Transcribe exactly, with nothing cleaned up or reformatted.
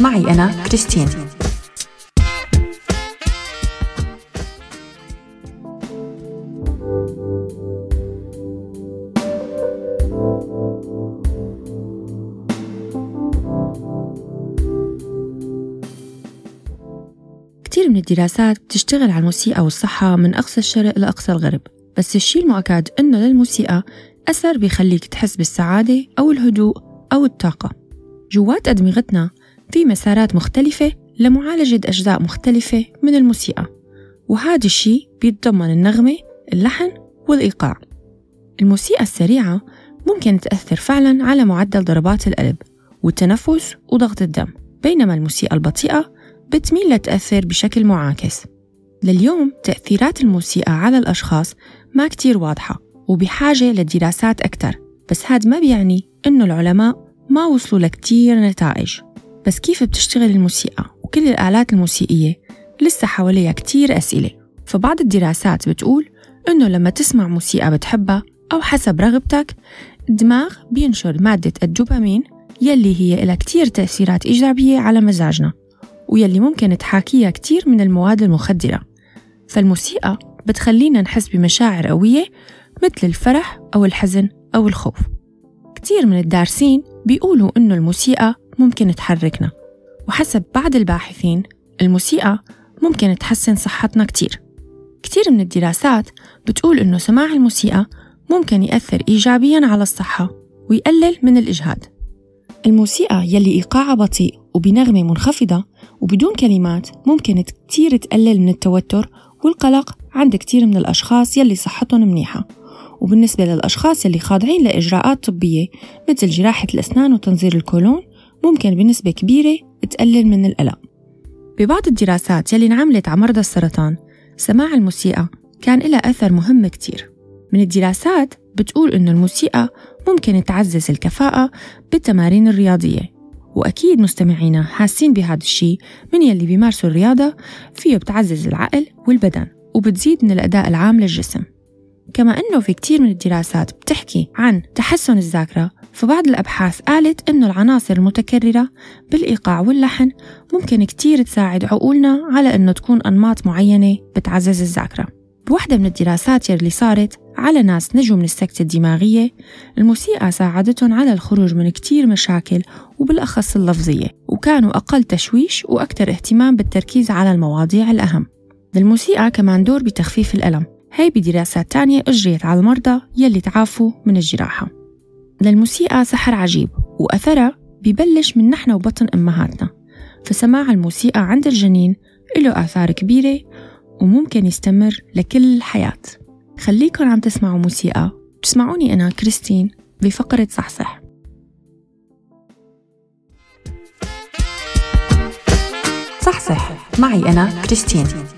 معي أنا كريستين. كتير من الدراسات بتشتغل على الموسيقى والصحة من أقصى الشرق لأقصى الغرب، بس الشيء المؤكد إنه للموسيقى أثر بيخليك تحس بالسعادة أو الهدوء أو الطاقة. جوات أدمغتنا في مسارات مختلفة لمعالجة أجزاء مختلفة من الموسيقى، وهذا الشيء بيتضمن النغمة، اللحن والإيقاع. الموسيقى السريعة ممكن تأثر فعلاً على معدل ضربات القلب والتنفس وضغط الدم، بينما الموسيقى البطيئة بتميل لتأثر بشكل معاكس. لليوم تأثيرات الموسيقى على الأشخاص ما كتير واضحة وبحاجة لدراسات أكتر، بس هاد ما بيعني إنه العلماء ما وصلوا لكتير نتائج. بس كيف بتشتغل الموسيقى وكل الآلات الموسيقية لسه حواليها كتير أسئلة. فبعض الدراسات بتقول إنه لما تسمع موسيقى بتحبها أو حسب رغبتك، الدماغ بينشر مادة الدوبامين يلي هي إلها كتير تأثيرات إيجابية على مزاجنا، ويلي ممكن تحاكيها كتير من المواد المخدرة. فالموسيقى بتخلينا نحس بمشاعر قوية مثل الفرح أو الحزن أو الخوف. كتير من الدارسين بيقولوا إنه الموسيقى ممكن تحركنا، وحسب بعض الباحثين الموسيقى ممكن تحسن صحتنا كتير. كتير من الدراسات بتقول إنه سماع الموسيقى ممكن يأثر إيجابياً على الصحة ويقلل من الإجهاد. الموسيقى يلي إيقاعها بطيء وبنغمة منخفضة وبدون كلمات ممكن كتير تقلل من التوتر والقلق عند كتير من الأشخاص يلي صحتهم منيحة. وبالنسبة للأشخاص يلي خاضعين لإجراءات طبية مثل جراحة الأسنان وتنظير الكولون، ممكن بنسبة كبيرة تقلل من القلق. ببعض الدراسات يلي انعملت على مرضى السرطان، سماع الموسيقى كان لها أثر مهم كتير. من الدراسات بتقول إنه الموسيقى ممكن تعزز الكفاءة بالتمارين الرياضية، وأكيد مستمعينا حاسين بهذا الشيء من يلي بيمارسوا الرياضة، فيه بتعزز العقل والبدن وبتزيد من الأداء العام للجسم. كما أنه في كتير من الدراسات بتحكي عن تحسن الذاكرة، فبعض الأبحاث قالت أنه العناصر المتكررة بالإيقاع واللحن ممكن كتير تساعد عقولنا على أنه تكون أنماط معينة بتعزز الذاكرة. بوحدة من الدراسات اللي صارت على ناس نجوا من السكتة الدماغية، الموسيقى ساعدتهم على الخروج من كتير مشاكل وبالأخص اللفظية، وكانوا أقل تشويش وأكثر اهتمام بالتركيز على المواضيع الأهم. الموسيقى كمان دور بتخفيف الألم، هاي بدراسات تانية أجريت على المرضى يلي تعافوا من الجراحة. للموسيقى سحر عجيب وأثرها ببلش من نحن وبطن أمهاتنا، فسماع الموسيقى عند الجنين له آثار كبيرة وممكن يستمر لكل الحياة. خليكن عم تسمعوا موسيقى، بتسمعوني أنا كريستين بفقرة صحصح. صحصح معي أنا كريستين.